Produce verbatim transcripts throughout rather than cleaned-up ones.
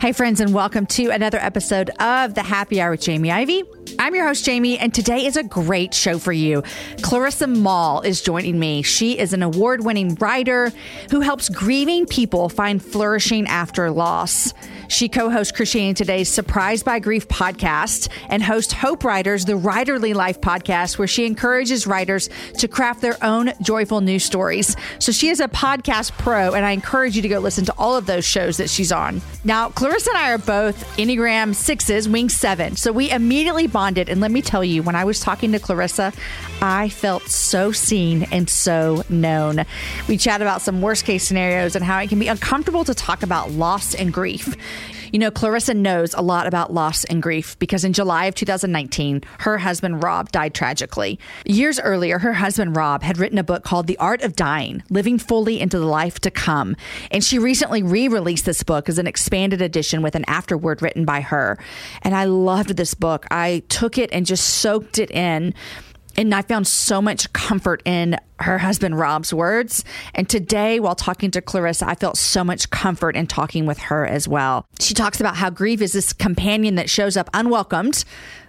Hey friends, and welcome to another episode of the Happy Hour with Jamie Ivey. I'm your host, Jamie, and today is a great show for you. Clarissa Moll is joining me. She is an award-winning writer who helps grieving people find flourishing after loss. She co-hosts Christianity Today's Surprised by Grief podcast and hosts Hope Writers, The Writerly Life podcast, where she encourages writers to craft their own joyful news stories. So she is a podcast pro, and I encourage you to go listen to all of those shows that she's on. Now, Clarissa and I are both Enneagram sixes, wing seven, so we immediately bond. And let me tell you, when I was talking to Clarissa, I felt so seen and so known. We chat about some worst case scenarios and how it can be uncomfortable to talk about loss and grief. You know, Clarissa knows a lot about loss and grief because in July of two thousand nineteen, her husband, Rob, died tragically. Years earlier, her husband, Rob, had written a book called The Art of Dying: Living Fully into the Life to Come. And she recently re-released this book as an expanded edition with an afterword written by her. And I loved this book. I took it and just soaked it in. And I found so much comfort in her husband, Rob's words. And today, while talking to Clarissa, I felt so much comfort in talking with her as well. She talks about how grief is this companion that shows up unwelcomed,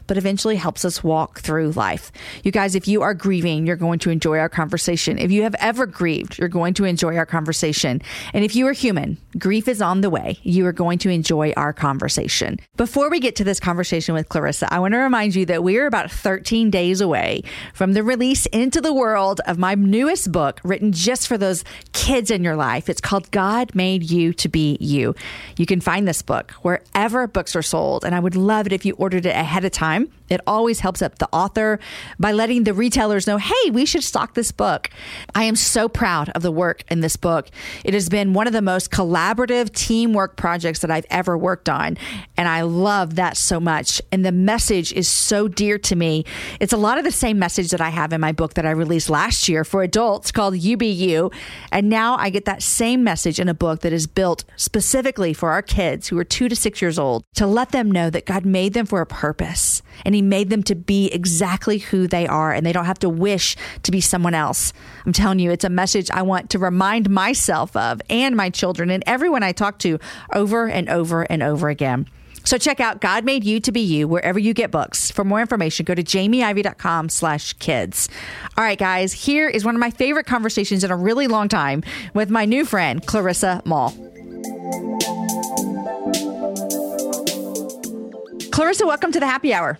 but eventually helps us walk through life. You guys, if you are grieving, you're going to enjoy our conversation. If you have ever grieved, you're going to enjoy our conversation. And if you are human, grief is on the way. You are going to enjoy our conversation. Before we get to this conversation with Clarissa, I want to remind you that we are about thirteen days away from the release into the world of my newest book, written just for those kids in your life. It's called God Made You to Be You. You can find this book wherever books are sold, and I would love it if you ordered it ahead of time. It always helps up the author by letting the retailers know, hey, we should stock this book. I am so proud of the work in this book. It has been one of the most collaborative teamwork projects that I've ever worked on. And I love that so much. And the message is so dear to me. It's a lot of the same message that I have in my book that I released last year for adults called You Be You. And now I get that same message in a book that is built specifically for our kids who are two to six years old, to let them know that God made them for a purpose. And he made them to be exactly who they are, and they don't have to wish to be someone else. I'm telling you, it's a message I want to remind myself of, and my children, and everyone I talk to, over and over and over again. So check out God Made You to Be You wherever you get books. For more information, go to jamieivy.com slash kids. All right, guys, here is one of my favorite conversations in a really long time with my new friend, Clarissa Moll. Clarissa, welcome to the Happy Hour.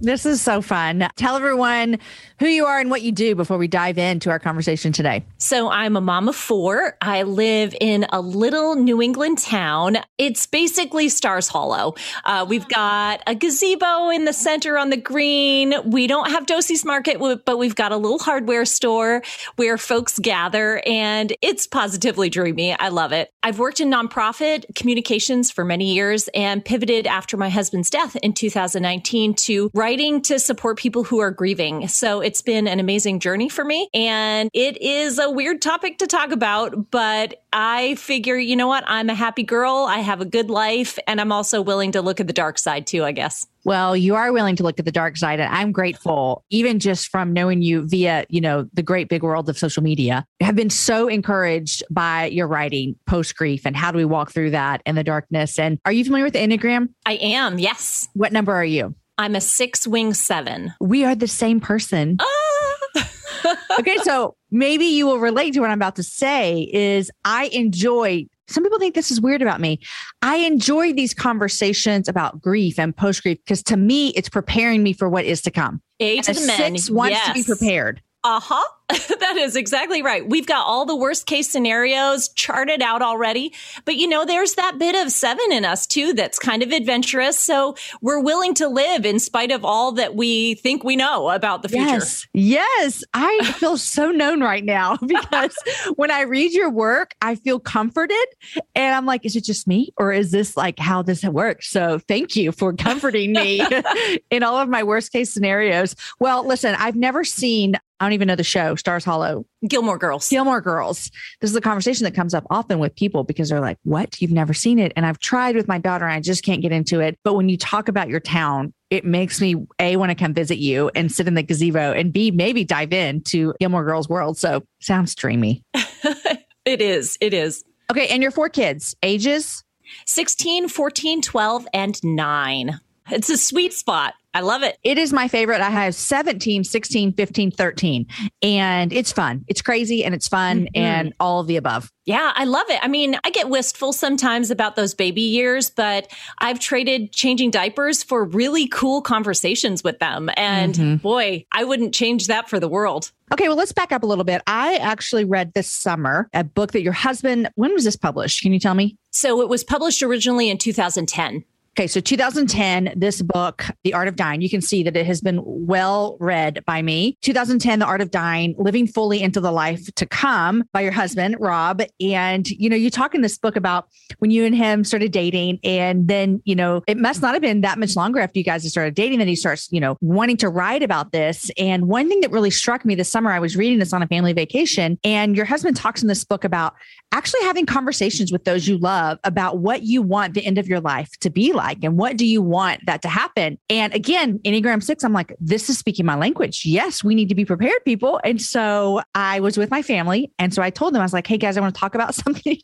This is so fun. Tell everyone who you are and what you do before we dive into our conversation today. So I'm a mom of four. I live in a little New England town. It's basically Stars Hollow. Uh, we've got a gazebo in the center on the green. We don't have Dosey's Market, but we've got a little hardware store where folks gather, and it's positively dreamy. I love it. I've worked in nonprofit communications for many years and pivoted after my husband's death in two thousand nineteen to write writing to support people who are grieving. So it's been an amazing journey for me. And it is a weird topic to talk about, but I figure, you know what? I'm a happy girl. I have a good life. And I'm also willing to look at the dark side too, I guess. Well, you are willing to look at the dark side, and I'm grateful, even just from knowing you via, you know, the great big world of social media. I have been so encouraged by your writing post-grief and how do we walk through that and the darkness. And are you familiar with the Enneagram? I am, yes. What number are you? I'm a six wing seven. We are the same person. Ah! Okay, so maybe you will relate to what I'm about to say is I enjoy some people think this is weird about me. I enjoy these conversations about grief and post-grief because to me, it's preparing me for what is to come. A to the men. Six wants yes. to be prepared. Uh-huh. That is exactly right. We've got all the worst case scenarios charted out already. But, you know, there's that bit of seven in us, too, that's kind of adventurous. So we're willing to live in spite of all that we think we know about the future. Yes, yes. I feel so known right now because when I read your work, I feel comforted. And I'm like, is it just me? Or is this like how this works? So thank you for comforting me in all of my worst case scenarios. Well, listen, I've never seen, I don't even know the show, Stars Hollow. Gilmore Girls. Gilmore Girls. This is a conversation that comes up often with people because they're like, what? You've never seen it. And I've tried with my daughter and I just can't get into it. But when you talk about your town, it makes me A, want to come visit you and sit in the gazebo, and B, maybe dive into Gilmore Girls world. So sounds dreamy. It is. It is. Okay. And your four kids, ages? sixteen, fourteen, twelve, and nine. It's a sweet spot. I love it. It is my favorite. I have seventeen, sixteen, fifteen, thirteen, and it's fun. It's crazy and it's fun mm-hmm. and all of the above. Yeah, I love it. I mean, I get wistful sometimes about those baby years, but I've traded changing diapers for really cool conversations with them. And mm-hmm. boy, I wouldn't change that for the world. Okay, well, let's back up a little bit. I actually read this summer a book that your husband, when was this published? Can you tell me? So it was published originally in two thousand ten. Okay, so two thousand ten, this book, The Art of Dying, you can see that it has been well read by me. two thousand ten, The Art of Dying, Living Fully into the Life to Come by your husband, Rob. And, you know, you talk in this book about when you and him started dating, and then, you know, it must not have been that much longer after you guys started dating that he starts, you know, wanting to write about this. And one thing that really struck me this summer, I was reading this on a family vacation, and your husband talks in this book about actually having conversations with those you love about what you want the end of your life to be like. Like, and what do you want that to happen? And again, Enneagram six, I'm like, this is speaking my language. Yes, we need to be prepared, people. And so I was with my family. And so I told them, I was like, hey guys, I want to talk about something.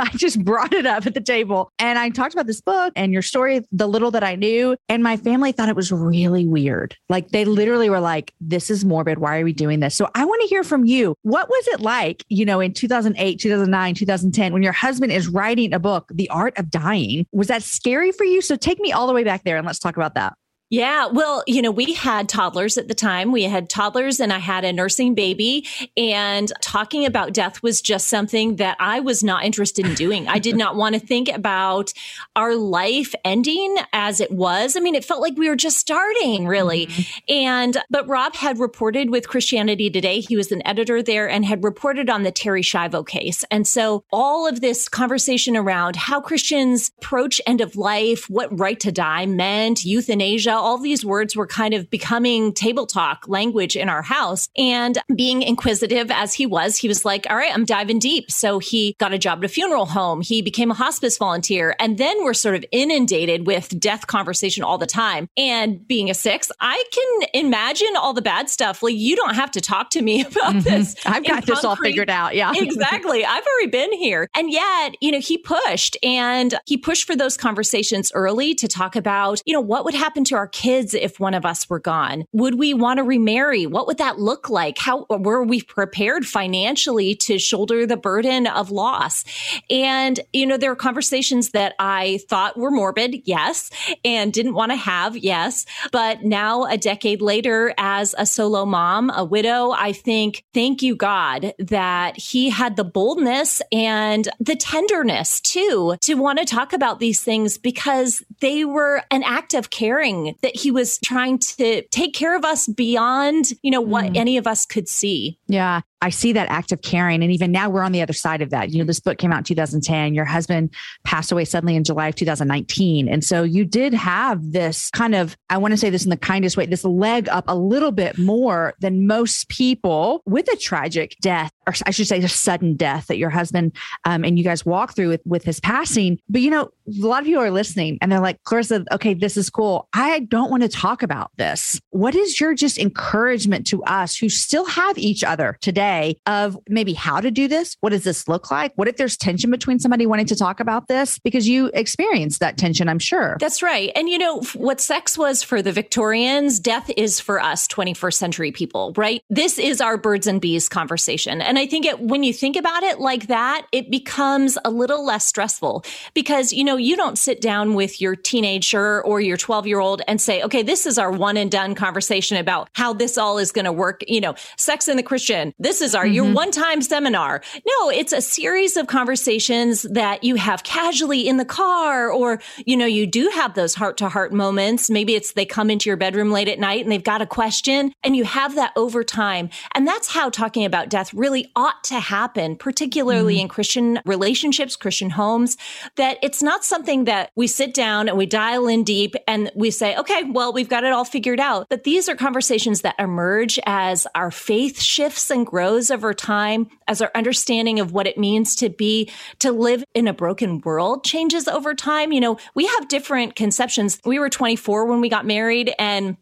I just brought it up at the table. And I talked about this book and your story, the little that I knew. And my family thought it was really weird. Like they literally were like, this is morbid. Why are we doing this? So I want to hear from you. What was it like, you know, in two thousand eight, two thousand nine, two thousand ten, when your husband is writing a book, The Art of Dying? Was that scary for you? You. So take me all the way back there and let's talk about that. Yeah. Well, you know, we had toddlers at the time. We had toddlers and I had a nursing baby, and talking about death was just something that I was not interested in doing. I did not want to think about our life ending as it was. I mean, it felt like we were just starting really. Mm-hmm. And, but Rob had reported with Christianity Today. He was an editor there and had reported on the Terry Schiavo case. And so all of this conversation around how Christians approach end of life, what right to die meant, euthanasia, all these words were kind of becoming table talk language in our house. And being inquisitive as he was, he was like, all right, I'm diving deep. So he got a job at a funeral home. He became a hospice volunteer. And then we're sort of inundated with death conversation all the time. And being a six, I can imagine all the bad stuff. Like, you don't have to talk to me about mm-hmm. this. I've got this all figured out. Yeah, exactly. I've already been here. And yet, you know, he pushed and he pushed for those conversations early to talk about, you know, what would happen to our kids if one of us were gone? Would we want to remarry? What would that look like? How were we prepared financially to shoulder the burden of loss? And, you know, there are conversations that I thought were morbid, yes, and didn't want to have, yes. But now a decade later, as a solo mom, a widow, I think, thank you, God, that he had the boldness and the tenderness too, to want to talk about these things, because they were an act of caring that he was trying to take care of us beyond, you know, what mm. any of us could see. Yeah. I see that act of caring. And even now we're on the other side of that. You know, this book came out in two thousand ten. Your husband passed away suddenly in July of two thousand nineteen. And so you did have this kind of, I want to say this in the kindest way, this leg up a little bit more than most people with a tragic death, or I should say a sudden death that your husband um, and you guys walked through with, with his passing. But, you know, a lot of people are listening and they're like, Clarissa, okay, this is cool. I don't want to talk about this. What is your just encouragement to us who still have each other today? today of maybe how to do this. What does this look like? What if there's tension between somebody wanting to talk about this? Because you experienced that tension, I'm sure. That's right. And you know, what sex was for the Victorians, death is for us twenty-first century people, right? This is our birds and bees conversation. And I think it, when you think about it like that, it becomes a little less stressful because, you know, you don't sit down with your teenager or your twelve year old and say, okay, this is our one and done conversation about how this all is going to work. You know, sex and the Christian, this is our mm-hmm. your one time seminar. No, it's a series of conversations that you have casually in the car, or, you know, you do have those heart to heart moments. Maybe it's they come into your bedroom late at night and they've got a question, and you have that over time. And that's how talking about death really ought to happen, particularly mm-hmm. in Christian relationships, Christian homes, that it's not something that we sit down and we dial in deep and we say, okay, well, we've got it all figured out. But these are conversations that emerge as our faith shifts and grows over time, as our understanding of what it means to be, to live in a broken world changes over time. You know, we have different conceptions. We were twenty-four when we got married, and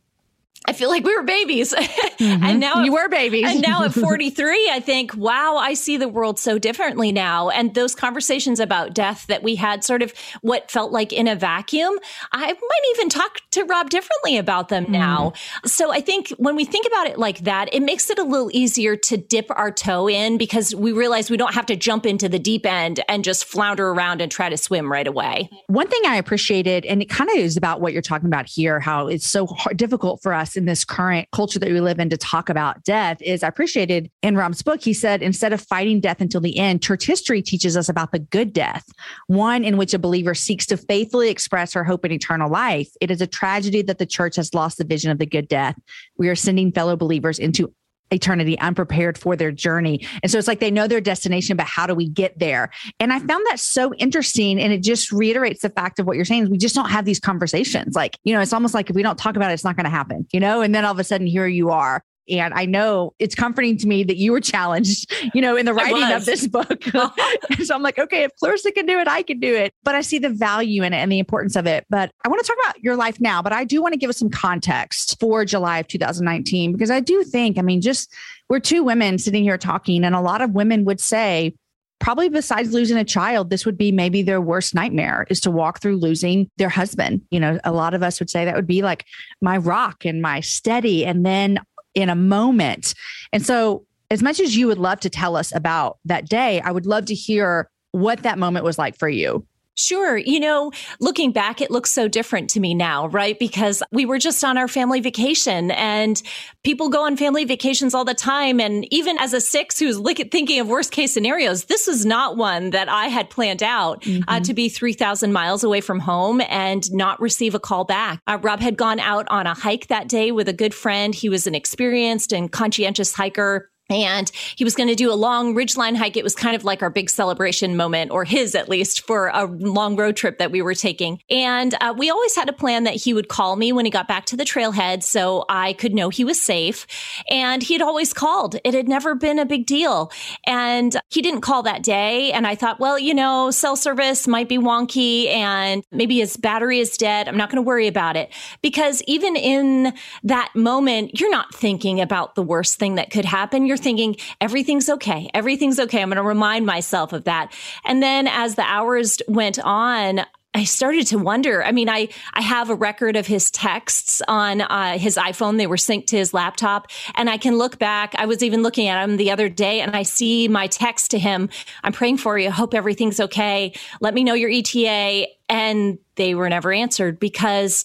I feel like we were babies. Mm-hmm. and now You at, were babies. And now at forty-three, I think, wow, I see the world so differently now. And those conversations about death that we had sort of what felt like in a vacuum, I might even talk to Rob differently about them now. Mm. So I think when we think about it like that, it makes it a little easier to dip our toe in because we realize we don't have to jump into the deep end and just flounder around and try to swim right away. One thing I appreciated, and it kind of is about what you're talking about here, how it's so hard, difficult for us in this current culture that we live in to talk about death, is I appreciated in Rob's book, he said, instead of fighting death until the end, church history teaches us about the good death, one in which a believer seeks to faithfully express her hope in eternal life. It is a tragedy that the church has lost the vision of the good death. We are sending fellow believers into eternity unprepared for their journey. And so it's like they know their destination, but how do we get there? And I found that so interesting. And it just reiterates the fact of what you're saying. We just don't have these conversations. Like, you know, it's almost like if we don't talk about it, it's not going to happen, you know? And then all of a sudden, here you are. And I know it's comforting to me that you were challenged, you know, in the writing of this book. So I'm like, okay, if Clarissa can do it, I can do it. But I see the value in it and the importance of it. But I want to talk about your life now, but I do want to give us some context for July of two thousand nineteen, because I do think, I mean, just we're two women sitting here talking, and a lot of women would say, probably besides losing a child, this would be maybe their worst nightmare, is to walk through losing their husband. You know, a lot of us would say that would be like my rock and my steady. And then in a moment. And so as much as you would love to tell us about that day, I would love to hear what that moment was like for you. Sure. You know, looking back, it looks so different to me now, right? Because we were just on our family vacation, and people go on family vacations all the time. And even as a six who's looking, thinking of worst case scenarios, this is not one that I had planned out mm-hmm. uh, to be three thousand miles away from home and not receive a call back. Uh, Rob had gone out on a hike that day with a good friend. He was an experienced and conscientious hiker. And he was going to do a long ridgeline hike. It was kind of like our big celebration moment, or his at least, for a long road trip that we were taking. And uh, we always had a plan that he would call me when he got back to the trailhead so I could know he was safe. And he'd always called. It had never been a big deal. And he didn't call that day. And I thought, well, you know, cell service might be wonky and maybe his battery is dead. I'm not going to worry about it. Because even in that moment, you're not thinking about the worst thing that could happen. You're thinking everything's okay. Everything's okay. I'm going to remind myself of that. And then as the hours went on, I started to wonder. I mean, I, I have a record of his texts on uh, his iPhone. They were synced to his laptop, and I can look back. I was even looking at him the other day, and I see my text to him. I'm praying for you. Hope everything's okay. Let me know your E T A. And they were never answered because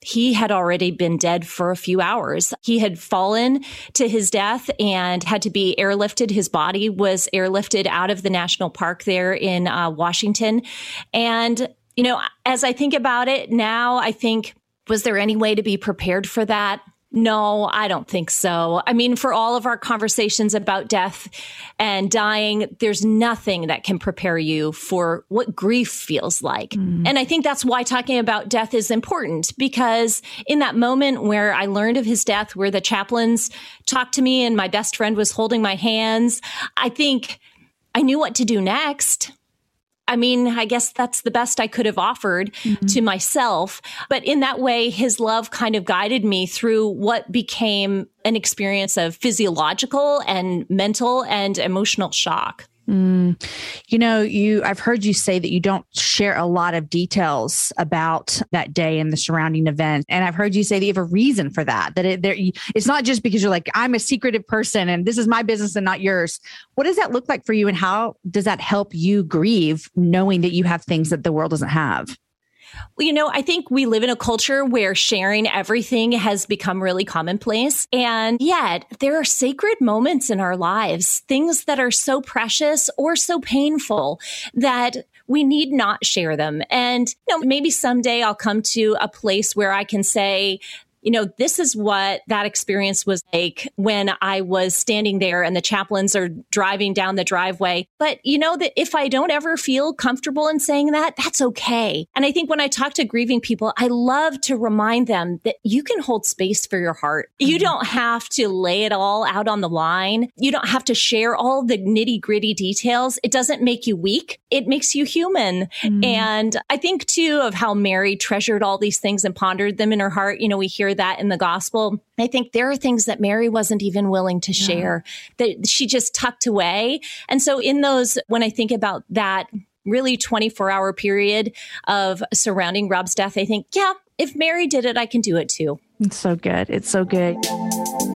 he had already been dead for a few hours. He had fallen to his death and had to be airlifted. His body was airlifted out of the national park there in uh, Washington. And, you know, as I think about it now, I think, was there any way to be prepared for that? No, I don't think so. I mean, for all of our conversations about death and dying, there's nothing that can prepare you for what grief feels like. Mm. And I think that's why talking about death is important, because in that moment where I learned of his death, where the chaplains talked to me and my best friend was holding my hands, I think I knew what to do next. I mean, I guess that's the best I could have offered mm-hmm. to myself. But in that way, his love kind of guided me through what became an experience of physiological and mental and emotional shock. Mm. You know, you, I've heard you say that you don't share a lot of details about that day and the surrounding event. And I've heard you say that you have a reason for that, that it, there, it's not just because you're like, I'm a secretive person and this is my business and not yours. What does that look like for you? And how does that help you grieve knowing that you have things that the world doesn't have? Well, you know, I think we live in a culture where sharing everything has become really commonplace. And yet there are sacred moments in our lives, things that are so precious or so painful that we need not share them. And you know, maybe someday I'll come to a place where I can say, you know, this is what that experience was like when I was standing there and the chaplains are driving down the driveway. But you know that if I don't ever feel comfortable in saying that, that's okay. And I think when I talk to grieving people, I love to remind them that you can hold space for your heart. You don't have to lay it all out on the line. You don't have to share all the nitty gritty details. It doesn't make you weak. It makes you human. Mm. And I think too of how Mary treasured all these things and pondered them in her heart. You know, we hear that in the gospel. I think there are things that Mary wasn't even willing to share, yeah. that she just tucked away. And so in those, when I think about that really twenty-four hour period of surrounding Rob's death, I think, yeah, if Mary did it, I can do it too. It's so good. It's so good.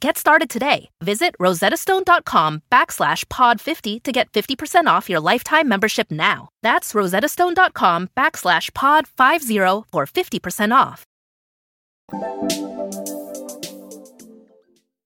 Get started today. Visit rosettastone.com backslash pod50 to get fifty percent off your lifetime membership now. That's rosettastone.com backslash pod50 for fifty percent off.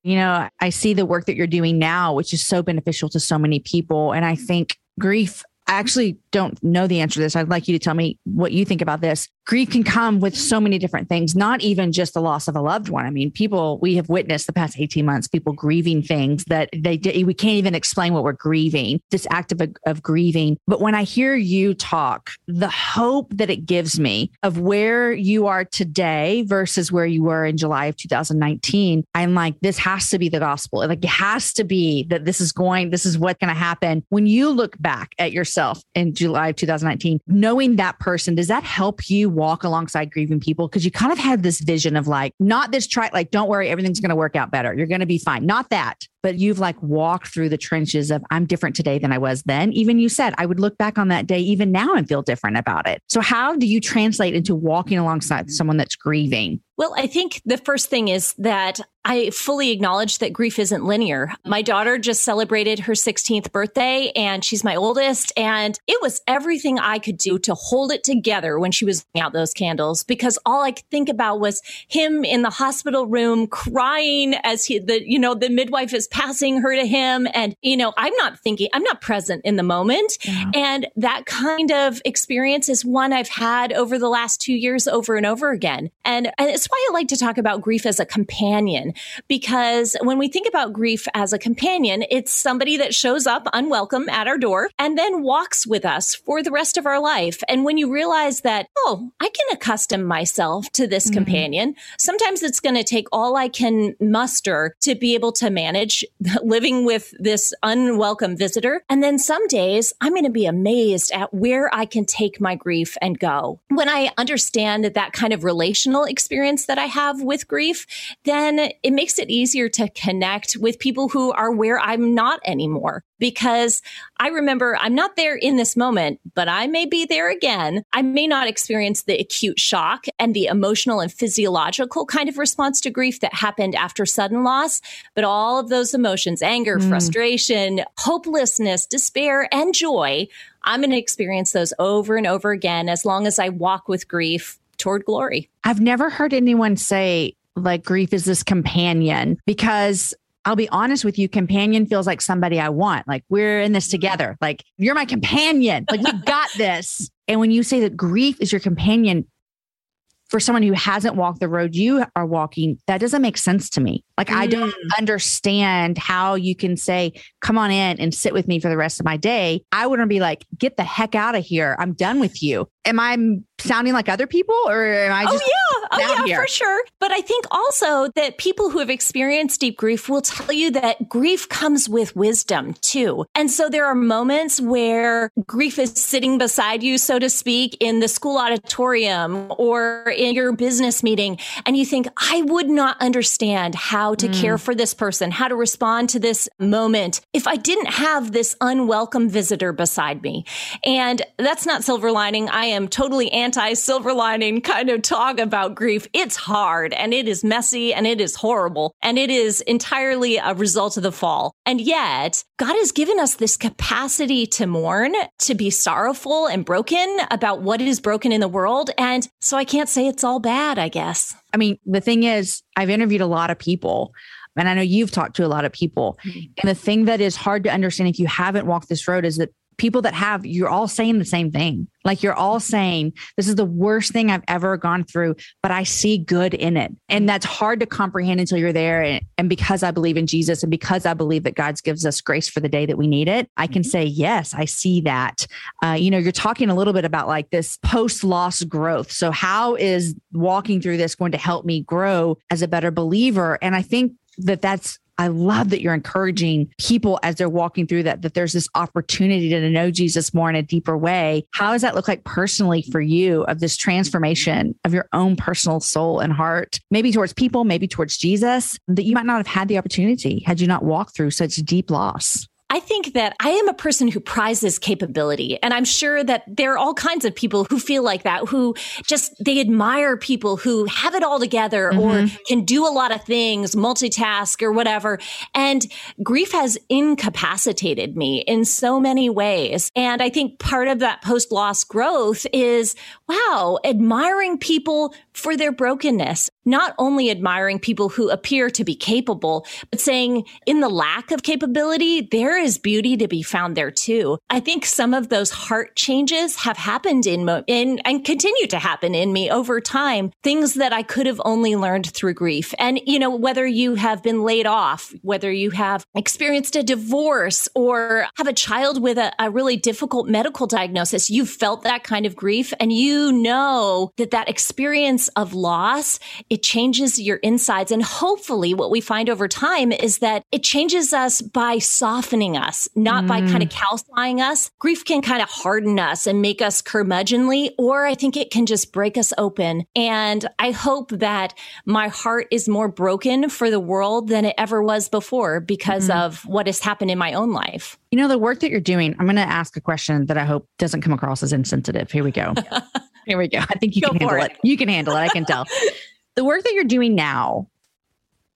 You know, I see the work that you're doing now, which is so beneficial to so many people. And I think grief, I actually don't know the answer to this. I'd like you to tell me what you think about this. Grief can come with so many different things, not even just the loss of a loved one. I mean, people, we have witnessed the past eighteen months, people grieving things that they we can't even explain what we're grieving, this act of, of grieving. But when I hear you talk, the hope that it gives me of where you are today versus where you were in July of two thousand nineteen, I'm like, this has to be the gospel. Like, it has to be that this is going, this is what's going to happen. When you look back at yourself in July of two thousand nineteen, knowing that person, does that help you walk alongside grieving people? Because you kind of had this vision of like, not this try, like, don't worry, everything's going to work out better. You're going to be fine. Not that. But you've like walked through the trenches of, I'm different today than I was then. Even you said, I would look back on that day even now and feel different about it. So how do you translate into walking alongside someone that's grieving? Well, I think the first thing is that I fully acknowledge that grief isn't linear. My daughter just celebrated her sixteenth birthday, and she's my oldest. And it was everything I could do to hold it together when she was blowing out those candles, because all I could think about was him in the hospital room crying as he, the, you know, the midwife is passing her to him. And, you know, I'm not thinking, I'm not present in the moment. Yeah. And that kind of experience is one I've had over the last two years over and over again. And, and it's why I like to talk about grief as a companion, because when we think about grief as a companion, it's somebody that shows up unwelcome at our door and then walks with us for the rest of our life. And when you realize that, oh, I can accustom myself to this mm-hmm. companion, sometimes it's going to take all I can muster to be able to manage living with this unwelcome visitor. And then some days I'm going to be amazed at where I can take my grief and go. When I understand that kind of relational experience that I have with grief, then it makes it easier to connect with people who are where I'm not anymore. Because I remember I'm not there in this moment, but I may be there again. I may not experience the acute shock and the emotional and physiological kind of response to grief that happened after sudden loss, but all of those emotions, anger, mm. frustration, hopelessness, despair, and joy, I'm going to experience those over and over again as long as I walk with grief toward glory. I've never heard anyone say like grief is this companion, because I'll be honest with you, companion feels like somebody I want. Like, we're in this together. Like, you're my companion. Like, you got this. And when you say that grief is your companion, for someone who hasn't walked the road you are walking, that doesn't make sense to me. Like, mm. I don't understand how you can say, come on in and sit with me for the rest of my day. I wouldn't be like, get the heck out of here. I'm done with you. Am I sounding like other people, or am I just oh, yeah. down oh, yeah, here? For sure. But I think also that people who have experienced deep grief will tell you that grief comes with wisdom too. And so there are moments where grief is sitting beside you, so to speak, in the school auditorium or in your business meeting. And you think, I would not understand how to mm. care for this person, how to respond to this moment if I didn't have this unwelcome visitor beside me. And that's not silver lining. I am totally anti silver lining kind of talk about grief. It's hard, and it is messy, and it is horrible, and it is entirely a result of the fall. And yet God has given us this capacity to mourn, to be sorrowful and broken about what is broken in the world. And so I can't say it's all bad, I guess. I mean, the thing is, I've interviewed a lot of people, and I know you've talked to a lot of people. Mm-hmm. And the thing that is hard to understand if you haven't walked this road is that people that have, you're all saying the same thing. Like, you're all saying, this is the worst thing I've ever gone through, but I see good in it. And that's hard to comprehend until you're there. And, and because I believe in Jesus, and because I believe that God gives us grace for the day that we need it, I can say, yes, I see that. Uh, you know, you're talking a little bit about like this post-loss growth. So how is walking through this going to help me grow as a better believer? And I think that that's, I love that you're encouraging people as they're walking through that, that there's this opportunity to know Jesus more in a deeper way. How does that look like personally for you, of this transformation of your own personal soul and heart, maybe towards people, maybe towards Jesus, that you might not have had the opportunity had you not walked through such deep loss? I think that I am a person who prizes capability. And I'm sure that there are all kinds of people who feel like that, who just, they admire people who have it all together mm-hmm. or can do a lot of things, multitask or whatever. And grief has incapacitated me in so many ways. And I think part of that post-loss growth is, wow, admiring people for their brokenness, not only admiring people who appear to be capable, but saying in the lack of capability, there is beauty to be found there too. I think some of those heart changes have happened in, mo- in and continue to happen in me over time, things that I could have only learned through grief. And, you know, whether you have been laid off, whether you have experienced a divorce or have a child with a, a really difficult medical diagnosis, you've felt that kind of grief. And you know that that experience of loss, it changes your insides. And hopefully what we find over time is that it changes us by softening us, not mm. by kind of calcifying us. Grief can kind of harden us and make us curmudgeonly, or I think it can just break us open. And I hope that my heart is more broken for the world than it ever was before because mm. of what has happened in my own life. You know, the work that you're doing, I'm going to ask a question that I hope doesn't come across as insensitive. Here we go. Here we go. I think you go can handle it. it. You can handle it. I can tell. The work that you're doing now,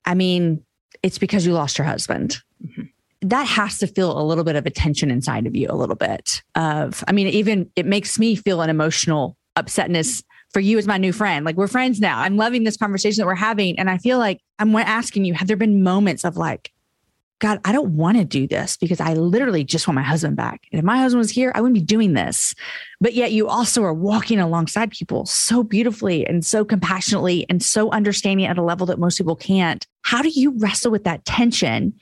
I mean, it's because you lost your husband. Mm-hmm. That has to feel a little bit of a tension inside of you, a little bit of, I mean, even it makes me feel an emotional upsetness for you as my new friend. Like, we're friends now. I'm loving this conversation that we're having. And I feel like I'm asking you, have there been moments of like, God, I don't want to do this because I literally just want my husband back. And if my husband was here, I wouldn't be doing this. But yet you also are walking alongside people so beautifully and so compassionately and so understanding at a level that most people can't. How do you wrestle with that tension?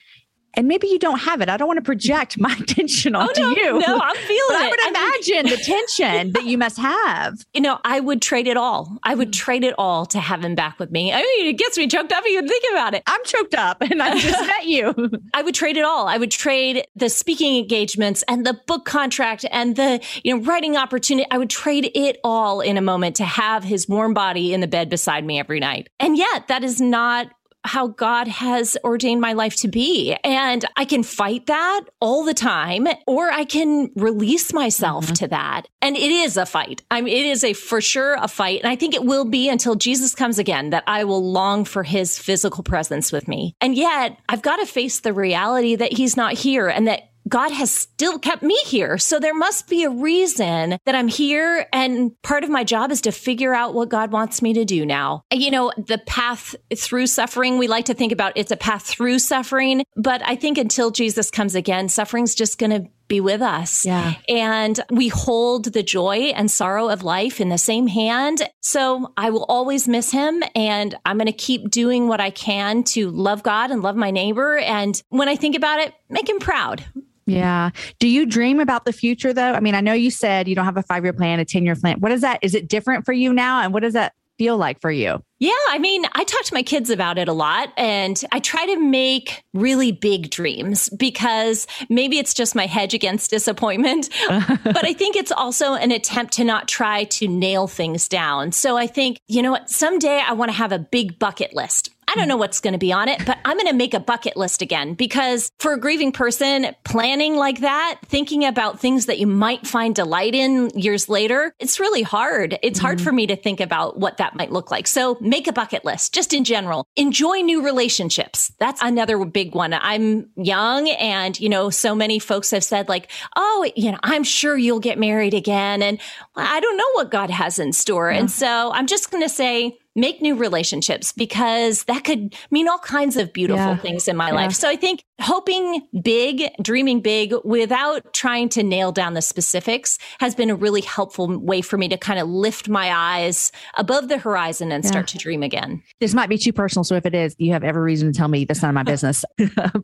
And maybe you don't have it. I don't want to project my tension onto oh, no, you. No, I'm feeling but it. I would imagine I mean, the tension that you must have. You know, I would trade it all. I would trade it all to have him back with me. I mean, it gets me choked up even thinking about it. I'm choked up and I just met you. I would trade it all. I would trade the speaking engagements and the book contract and the, you know, writing opportunity. I would trade it all in a moment to have his warm body in the bed beside me every night. And yet that is not how God has ordained my life to be. And I can fight that all the time, or I can release myself mm-hmm. to that. And it is a fight. I mean, it is a for sure a fight. And I think it will be until Jesus comes again that I will long for his physical presence with me. And yet I've got to face the reality that he's not here and that God has still kept me here. So there must be a reason that I'm here. And part of my job is to figure out what God wants me to do now. You know, the path through suffering, we like to think about it's a path through suffering. But I think until Jesus comes again, suffering's just going to be with us. Yeah. And we hold the joy and sorrow of life in the same hand. So I will always miss him. And I'm going to keep doing what I can to love God and love my neighbor. And when I think about it, make him proud. Yeah. Do you dream about the future though? I mean, I know you said you don't have a five-year plan, a ten-year plan. What is that? Is it different for you now? And what does that feel like for you? Yeah. I mean, I talk to my kids about it a lot and I try to make really big dreams because maybe it's just my hedge against disappointment, but I think it's also an attempt to not try to nail things down. So I think, you know what, someday I want to have a big bucket list. I don't know what's going to be on it, but I'm going to make a bucket list again, because for a grieving person, planning like that, thinking about things that you might find delight in years later, it's really hard. It's mm-hmm. hard for me to think about what that might look like. So make a bucket list just in general. Enjoy new relationships. That's another big one. I'm young and, you know, so many folks have said like, oh, you know, I'm sure you'll get married again. And well, I don't know what God has in store. Yeah. And so I'm just going to say, make new relationships, because that could mean all kinds of beautiful yeah. things in my yeah. life. So I think hoping big, dreaming big without trying to nail down the specifics has been a really helpful way for me to kind of lift my eyes above the horizon and yeah. start to dream again. This might be too personal. So if it is, you have every reason to tell me that's none of my business.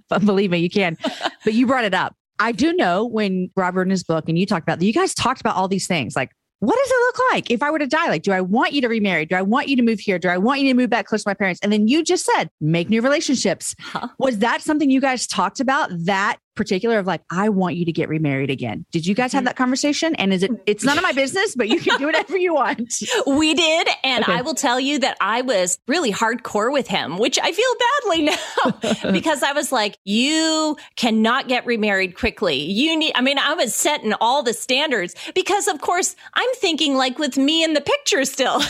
But believe me, you can. But you brought it up. I do know when Rob wrote in his book and you talked about, you guys talked about all these things like, what does it look like if I were to die? Like, do I want you to remarry? Do I want you to move here? Do I want you to move back close to my parents? And then you just said, make new relationships. Huh? Was that something you guys talked about, that particular of like, I want you to get remarried again. Did you guys have that conversation? And is it, it's none of my business, but you can do whatever you want. We did. And okay. I will tell you that I was really hardcore with him, which I feel badly now because I was like, you cannot get remarried quickly. You need, I mean, I was setting all the standards because of course I'm thinking like with me in the picture still.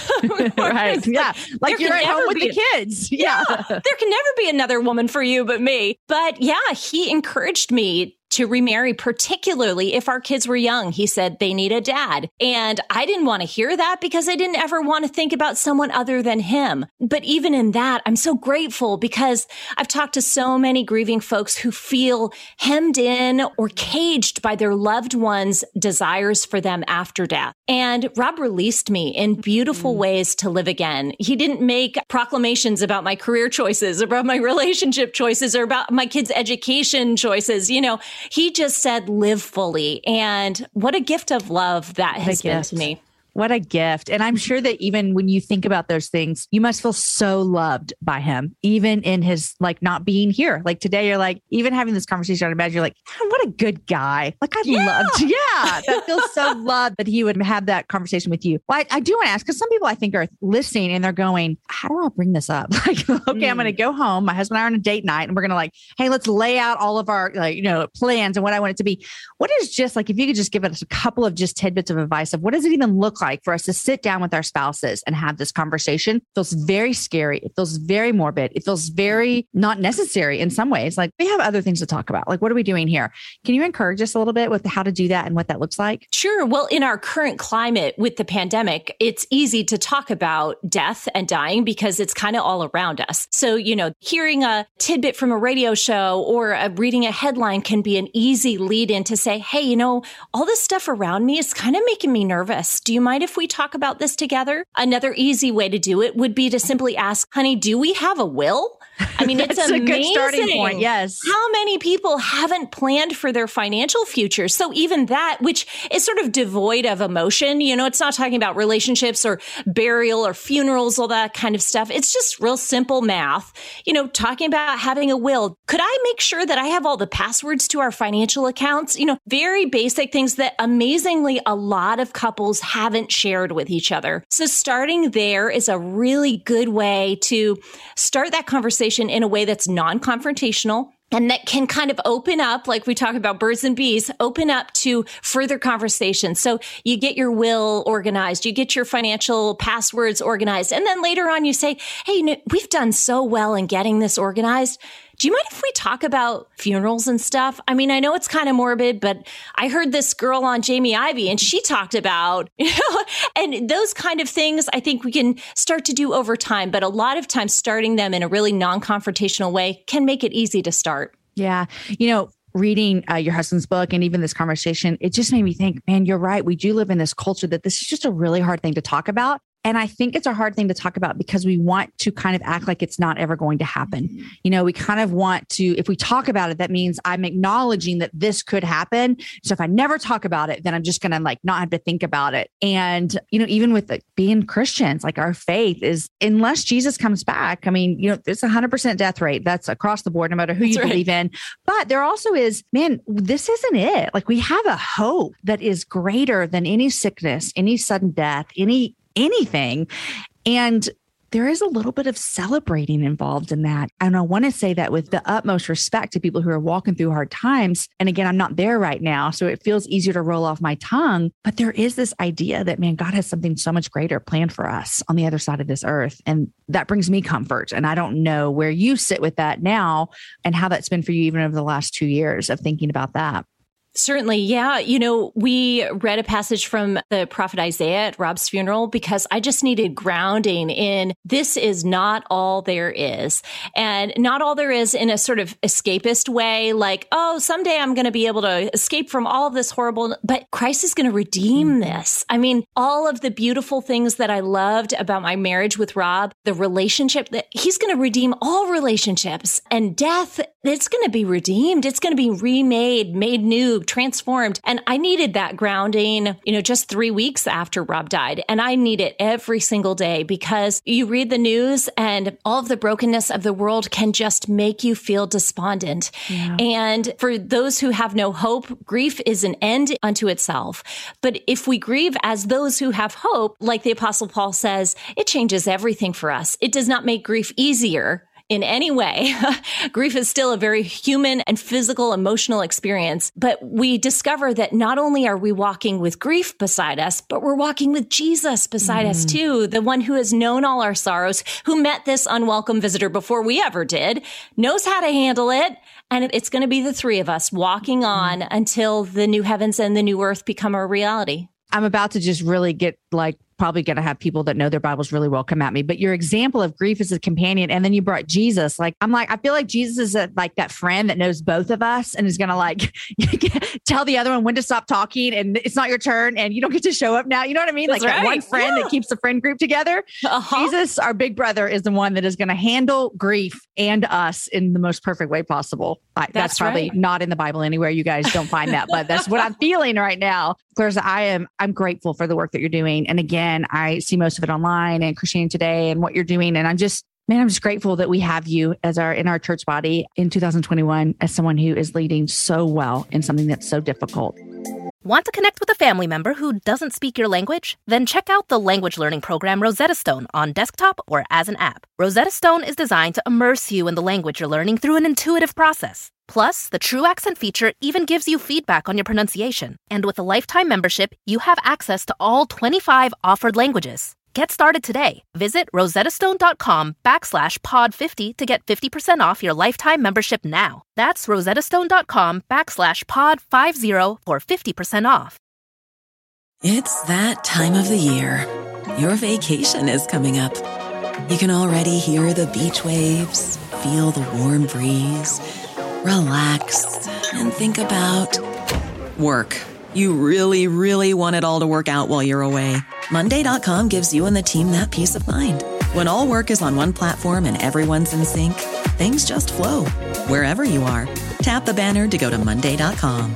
Right. Yeah. Like, like you're at home with the kids. Yeah. yeah. There can never be another woman for you but me. But yeah, he encouraged me to remarry, particularly if our kids were young. He said they need a dad. And I didn't want to hear that because I didn't ever want to think about someone other than him. But even in that, I'm so grateful because I've talked to so many grieving folks who feel hemmed in or caged by their loved ones' desires for them after death. And Rob released me in beautiful mm-hmm. ways to live again. He didn't make proclamations about my career choices, about my relationship choices, or about my kids' education choices, you know. He just said, live fully. And what a gift of love that has been to me. What a gift. And I'm sure that even when you think about those things, you must feel so loved by him, even in his like not being here. Like today, you're like, even having this conversation on a bed, you're like, oh, what a good guy. Like I'd yeah. love to. Yeah. That feels so loved that he would have that conversation with you. Well, I, I do want to ask, because some people I think are listening and they're going, how do I bring this up? Like, okay, mm. I'm going to go home. My husband and I are on a date night and we're going to like, hey, let's lay out all of our like, you know, plans and what I want it to be. What is just like, if you could just give us a couple of just tidbits of advice of what does it even look like? Like for us to sit down with our spouses and have this conversation. It feels very scary. It feels very morbid. It feels very not necessary in some ways. Like we have other things to talk about. Like, what are we doing here? Can you encourage us a little bit with how to do that and what that looks like? Sure. Well, in our current climate with the pandemic, it's easy to talk about death and dying because it's kind of all around us. So, you know, hearing a tidbit from a radio show or a, reading a headline can be an easy lead in to say, hey, you know, all this stuff around me is kind of making me nervous. Do you mind if we talk about this together? Another easy way to do it would be to simply ask, honey, do we have a will? I mean, it's amazing. That's a good starting point. Yes. How many people haven't planned for their financial future? So even that, which is sort of devoid of emotion, you know, it's not talking about relationships or burial or funerals, all that kind of stuff. It's just real simple math, you know, talking about having a will. Could I make sure that I have all the passwords to our financial accounts? You know, very basic things that amazingly a lot of couples haven't shared with each other. So starting there is a really good way to start that conversation in a way that's non-confrontational. And that can kind of open up, like we talk about birds and bees, open up to further conversations. So you get your will organized, you get your financial passwords organized. And then later on you say, hey, you know, we've done so well in getting this organized. Do you mind if we talk about funerals and stuff? I mean, I know it's kind of morbid, but I heard this girl on Jamie Ivey and she talked about, you know, and those kind of things I think we can start to do over time. But a lot of times starting them in a really non-confrontational way can make it easy to start. Yeah. You know, reading uh, your husband's book and even this conversation, it just made me think, man, you're right. We do live in this culture that this is just a really hard thing to talk about. And I think it's a hard thing to talk about because we want to kind of act like it's not ever going to happen. You know, we kind of want to, if we talk about it, that means I'm acknowledging that this could happen. So if I never talk about it, then I'm just going to like not have to think about it. And, you know, even with like being Christians, like our faith is, unless Jesus comes back, I mean, you know, there's a hundred percent death rate. That's across the board, no matter who you believe in. But there also is, man, this isn't it. Like we have a hope that is greater than any sickness, any sudden death, any anything. And there is a little bit of celebrating involved in that. And I want to say that with the utmost respect to people who are walking through hard times. And again, I'm not there right now, so it feels easier to roll off my tongue. But there is this idea that, man, God has something so much greater planned for us on the other side of this earth. And that brings me comfort. And I don't know where you sit with that now and how that's been for you, even over the last two years of thinking about that. Certainly. Yeah. You know, we read a passage from the prophet Isaiah at Rob's funeral because I just needed grounding in this is not all there is, and not all there is in a sort of escapist way. Like, oh, someday I'm going to be able to escape from all of this horrible, but Christ is going to redeem this. I mean, all of the beautiful things that I loved about my marriage with Rob, the relationship that he's going to redeem all relationships, and death, it's going to be redeemed. It's going to be remade, made new. moved, transformed. And I needed that grounding, you know, just three weeks after Rob died. And I need it every single day, because you read the news and all of the brokenness of the world can just make you feel despondent. Yeah. And for those who have no hope, grief is an end unto itself. But if we grieve as those who have hope, like the Apostle Paul says, it changes everything for us. It does not make grief easier in any way. Grief is still a very human and physical, emotional experience. But we discover that not only are we walking with grief beside us, but we're walking with Jesus beside mm. us too. The one who has known all our sorrows, who met this unwelcome visitor before we ever did, knows how to handle it. And it's going to be the three of us walking on mm. until the new heavens and the new earth become our reality. I'm about to just really get like, probably going to have people that know their Bibles really well come at me. But your example of grief as a companion, and then you brought Jesus. Like, I'm like, I feel like Jesus is a, like that friend that knows both of us and is going to like tell the other one when to stop talking and it's not your turn and you don't get to show up now. You know what I mean? That's like right. That one friend yeah. that keeps the friend group together. Uh-huh. Jesus, our big brother, is the one that is going to handle grief and us in the most perfect way possible. I, that's, that's probably right. Not in the Bible anywhere. You guys don't find that, but that's what I'm feeling right now. Clarissa, I am, I'm grateful for the work that you're doing. And again, and I see most of it online and Christianity Today and what you're doing. And I'm just, man, I'm just grateful that we have you as our, in our church body in two thousand twenty-one as someone who is leading so well in something that's so difficult. Want to connect with a family member who doesn't speak your language? Then check out the language learning program Rosetta Stone on desktop or as an app. Rosetta Stone is designed to immerse you in the language you're learning through an intuitive process. Plus, the True Accent feature even gives you feedback on your pronunciation. And with a lifetime membership, you have access to all twenty-five offered languages. Get started today. Visit rosettastone.com backslash pod 50 to get fifty percent off your lifetime membership now. That's rosettastone.com backslash pod 50 for fifty percent off. It's that time of the year. Your vacation is coming up. You can already hear the beach waves, feel the warm breeze, relax, and think about work. You really, really want it all to work out while you're away. Monday dot com gives you and the team that peace of mind. When all work is on one platform and everyone's in sync, things just flow. Wherever you are, tap the banner to go to Monday dot com.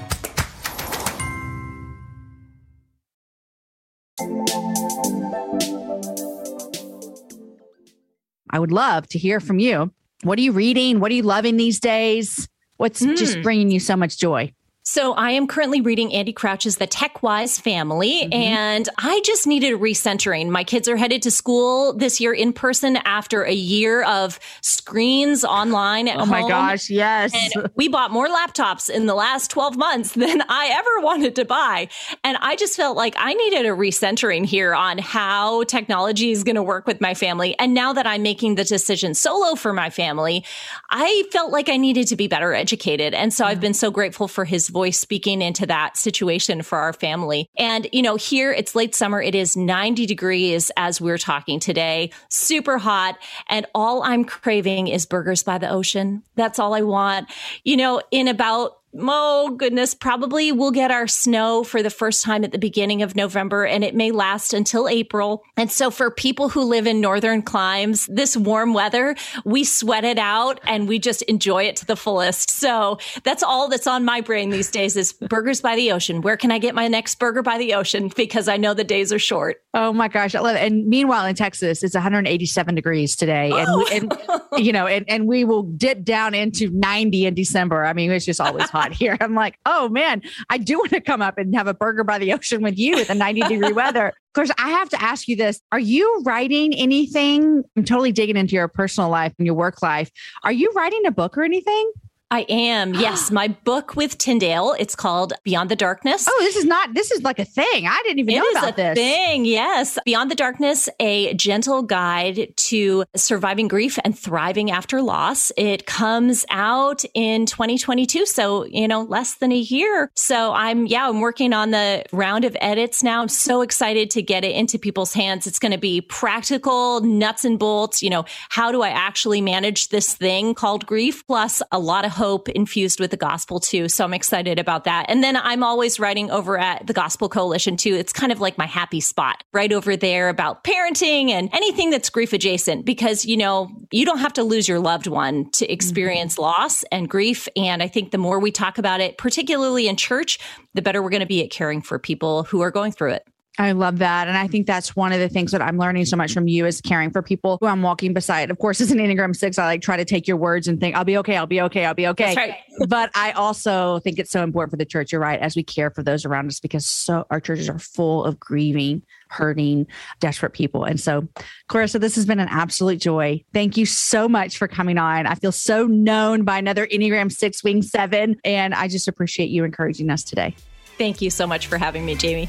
I would love to hear from you. What are you reading? What are you loving these days? What's mm. just bringing you so much joy? So I am currently reading Andy Crouch's The Tech Wise Family, mm-hmm. and I just needed a recentering. My kids are headed to school this year in person after a year of screens online at home. Oh my gosh, yes. And we bought more laptops in the last twelve months than I ever wanted to buy. And I just felt like I needed a recentering here on how technology is going to work with my family. And now that I'm making the decision solo for my family, I felt like I needed to be better educated. And so yeah. I've been so grateful for his voice speaking into that situation for our family. And, you know, here it's late summer. It is ninety degrees as we're talking today, super hot. And all I'm craving is burgers by the ocean. That's all I want. You know, in about Oh, goodness. Probably we'll get our snow for the first time at the beginning of November, and it may last until April. And so for people who live in northern climes, this warm weather, we sweat it out and we just enjoy it to the fullest. So that's all that's on my brain these days is burgers by the ocean. Where can I get my next burger by the ocean? Because I know the days are short. Oh, my gosh. I love it. And meanwhile, in Texas, it's one hundred eighty-seven degrees today. Oh. And, and you know, and, and we will dip down into ninety in December. I mean, it's just always hot. Here. I'm like, oh man, I do want to come up and have a burger by the ocean with you with the ninety degree weather. Of course, I have to ask you this. Are you writing anything? I'm totally digging into your personal life and your work life. Are you writing a book or anything? I am. Yes. My book with Tyndale, it's called Beyond the Darkness. Oh, this is not, this is like a thing. I didn't even know about this. It is a thing. Yes. Beyond the Darkness, a gentle guide to surviving grief and thriving after loss. It comes out in twenty twenty-two. So, you know, less than a year. So I'm, yeah, I'm working on the round of edits now. I'm so excited to get it into people's hands. It's going to be practical nuts and bolts. You know, how do I actually manage this thing called grief? Plus a lot of hope hope infused with the gospel too. So I'm excited about that. And then I'm always writing over at the Gospel Coalition too. It's kind of like my happy spot right over there about parenting and anything that's grief adjacent, because, you know, you don't have to lose your loved one to experience mm-hmm. loss and grief. And I think the more we talk about it, particularly in church, the better we're going to be at caring for people who are going through it. I love that. And I think that's one of the things that I'm learning so much from you is caring for people who I'm walking beside. Of course, as an Enneagram six, I like try to take your words and think, I'll be okay. I'll be okay. I'll be okay. That's right. But I also think it's so important for the church. You're right. As we care for those around us, because so our churches are full of grieving, hurting, desperate people. And so Clarissa, this has been an absolute joy. Thank you so much for coming on. I feel so known by another Enneagram six wing seven. And I just appreciate you encouraging us today. Thank you so much for having me, Jamie.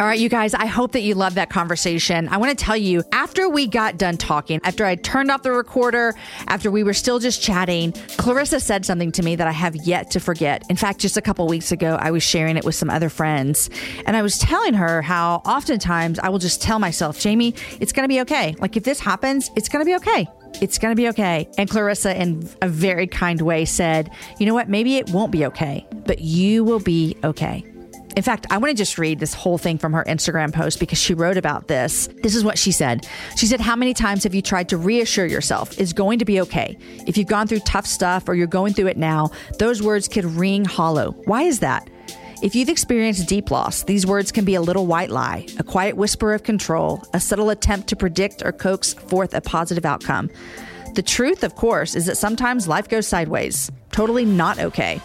All right, you guys, I hope that you loved that conversation. I want to tell you, after we got done talking, after I turned off the recorder, after we were still just chatting, Clarissa said something to me that I have yet to forget. In fact, just a couple weeks ago, I was sharing it with some other friends, and I was telling her how oftentimes I will just tell myself, Jamie, it's going to be okay. Like if this happens, it's going to be okay. It's going to be okay. And Clarissa, in a very kind way, said, you know what? Maybe it won't be okay, but you will be okay. In fact, I want to just read this whole thing from her Instagram post because she wrote about this. This is what she said. She said, how many times have you tried to reassure yourself it's going to be okay? If you've gone through tough stuff or you're going through it now, those words could ring hollow. Why is that? If you've experienced deep loss, these words can be a little white lie, a quiet whisper of control, a subtle attempt to predict or coax forth a positive outcome. The truth, of course, is that sometimes life goes sideways, totally not okay.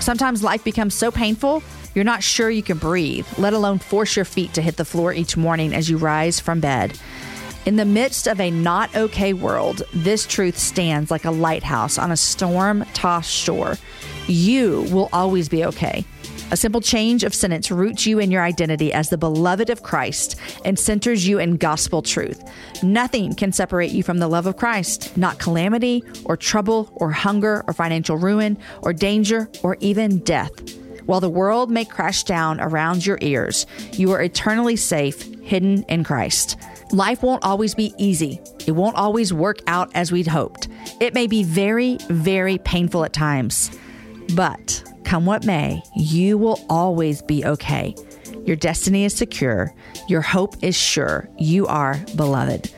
Sometimes life becomes so painful, you're not sure you can breathe, let alone force your feet to hit the floor each morning as you rise from bed. In the midst of a not okay world, this truth stands like a lighthouse on a storm-tossed shore. You will always be okay. A simple change of sentence roots you in your identity as the beloved of Christ and centers you in gospel truth. Nothing can separate you from the love of Christ, not calamity or trouble or hunger or financial ruin or danger or even death. While the world may crash down around your ears, you are eternally safe, hidden in Christ. Life won't always be easy. It won't always work out as we'd hoped. It may be very, very painful at times. But come what may, you will always be okay. Your destiny is secure. Your hope is sure. You are beloved.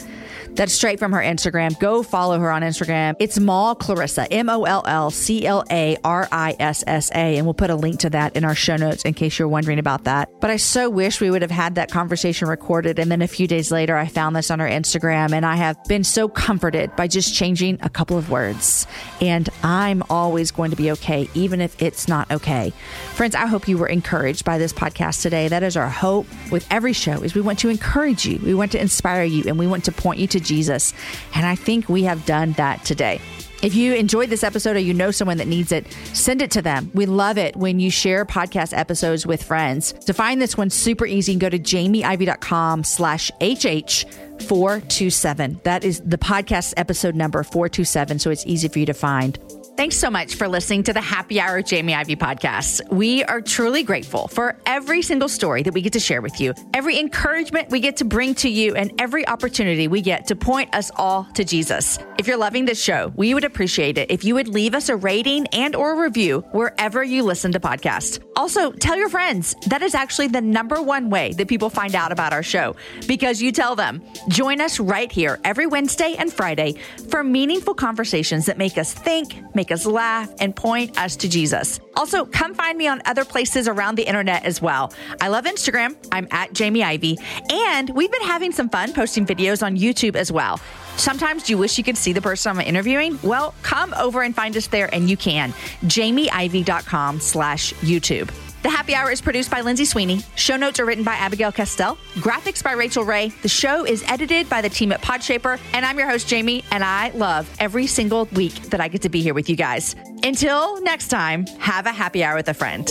That's straight from her Instagram. Go follow her on Instagram. It's Moll Clarissa, M O L L C L A R I S S A. And we'll put a link to that in our show notes in case you're wondering about that. But I so wish we would have had that conversation recorded. And then a few days later, I found this on her Instagram. And I have been so comforted by just changing a couple of words. And I'm always going to be okay, even if it's not okay. Friends, I hope you were encouraged by this podcast today. That is our hope with every show is we want to encourage you. We want to inspire you. And we want to point you to Jesus. And I think we have done that today. If you enjoyed this episode or you know someone that needs it, send it to them. We love it when you share podcast episodes with friends. To find this one super easy, you can go to jamie ivey dot com slash H H four two seven. That is the podcast episode number four two seven. So it's easy for you to find. Thanks so much for listening to the Happy Hour Jamie Ivey podcast. We are truly grateful for every single story that we get to share with you, every encouragement we get to bring to you, and every opportunity we get to point us all to Jesus. If you're loving this show, we would appreciate it if you would leave us a rating and or a review wherever you listen to podcasts. Also, tell your friends. That is actually the number one way that people find out about our show, because you tell them. Join us right here every Wednesday and Friday for meaningful conversations that make us think, make us laugh, and point us to Jesus. Also, come find me on other places around the internet as well. I love Instagram. I'm at Jamie Ivey. And we've been having some fun posting videos on YouTube as well. Sometimes you wish you could see the person I'm interviewing. Well, come over and find us there, and you can. jamie ivey dot com slash YouTube. The Happy Hour is produced by Lindsay Sweeney. Show notes are written by Abigail Castell. Graphics by Rachel Ray. The show is edited by the team at Podshaper. And I'm your host, Jamie, and I love every single week that I get to be here with you guys. Until next time, have a happy hour with a friend.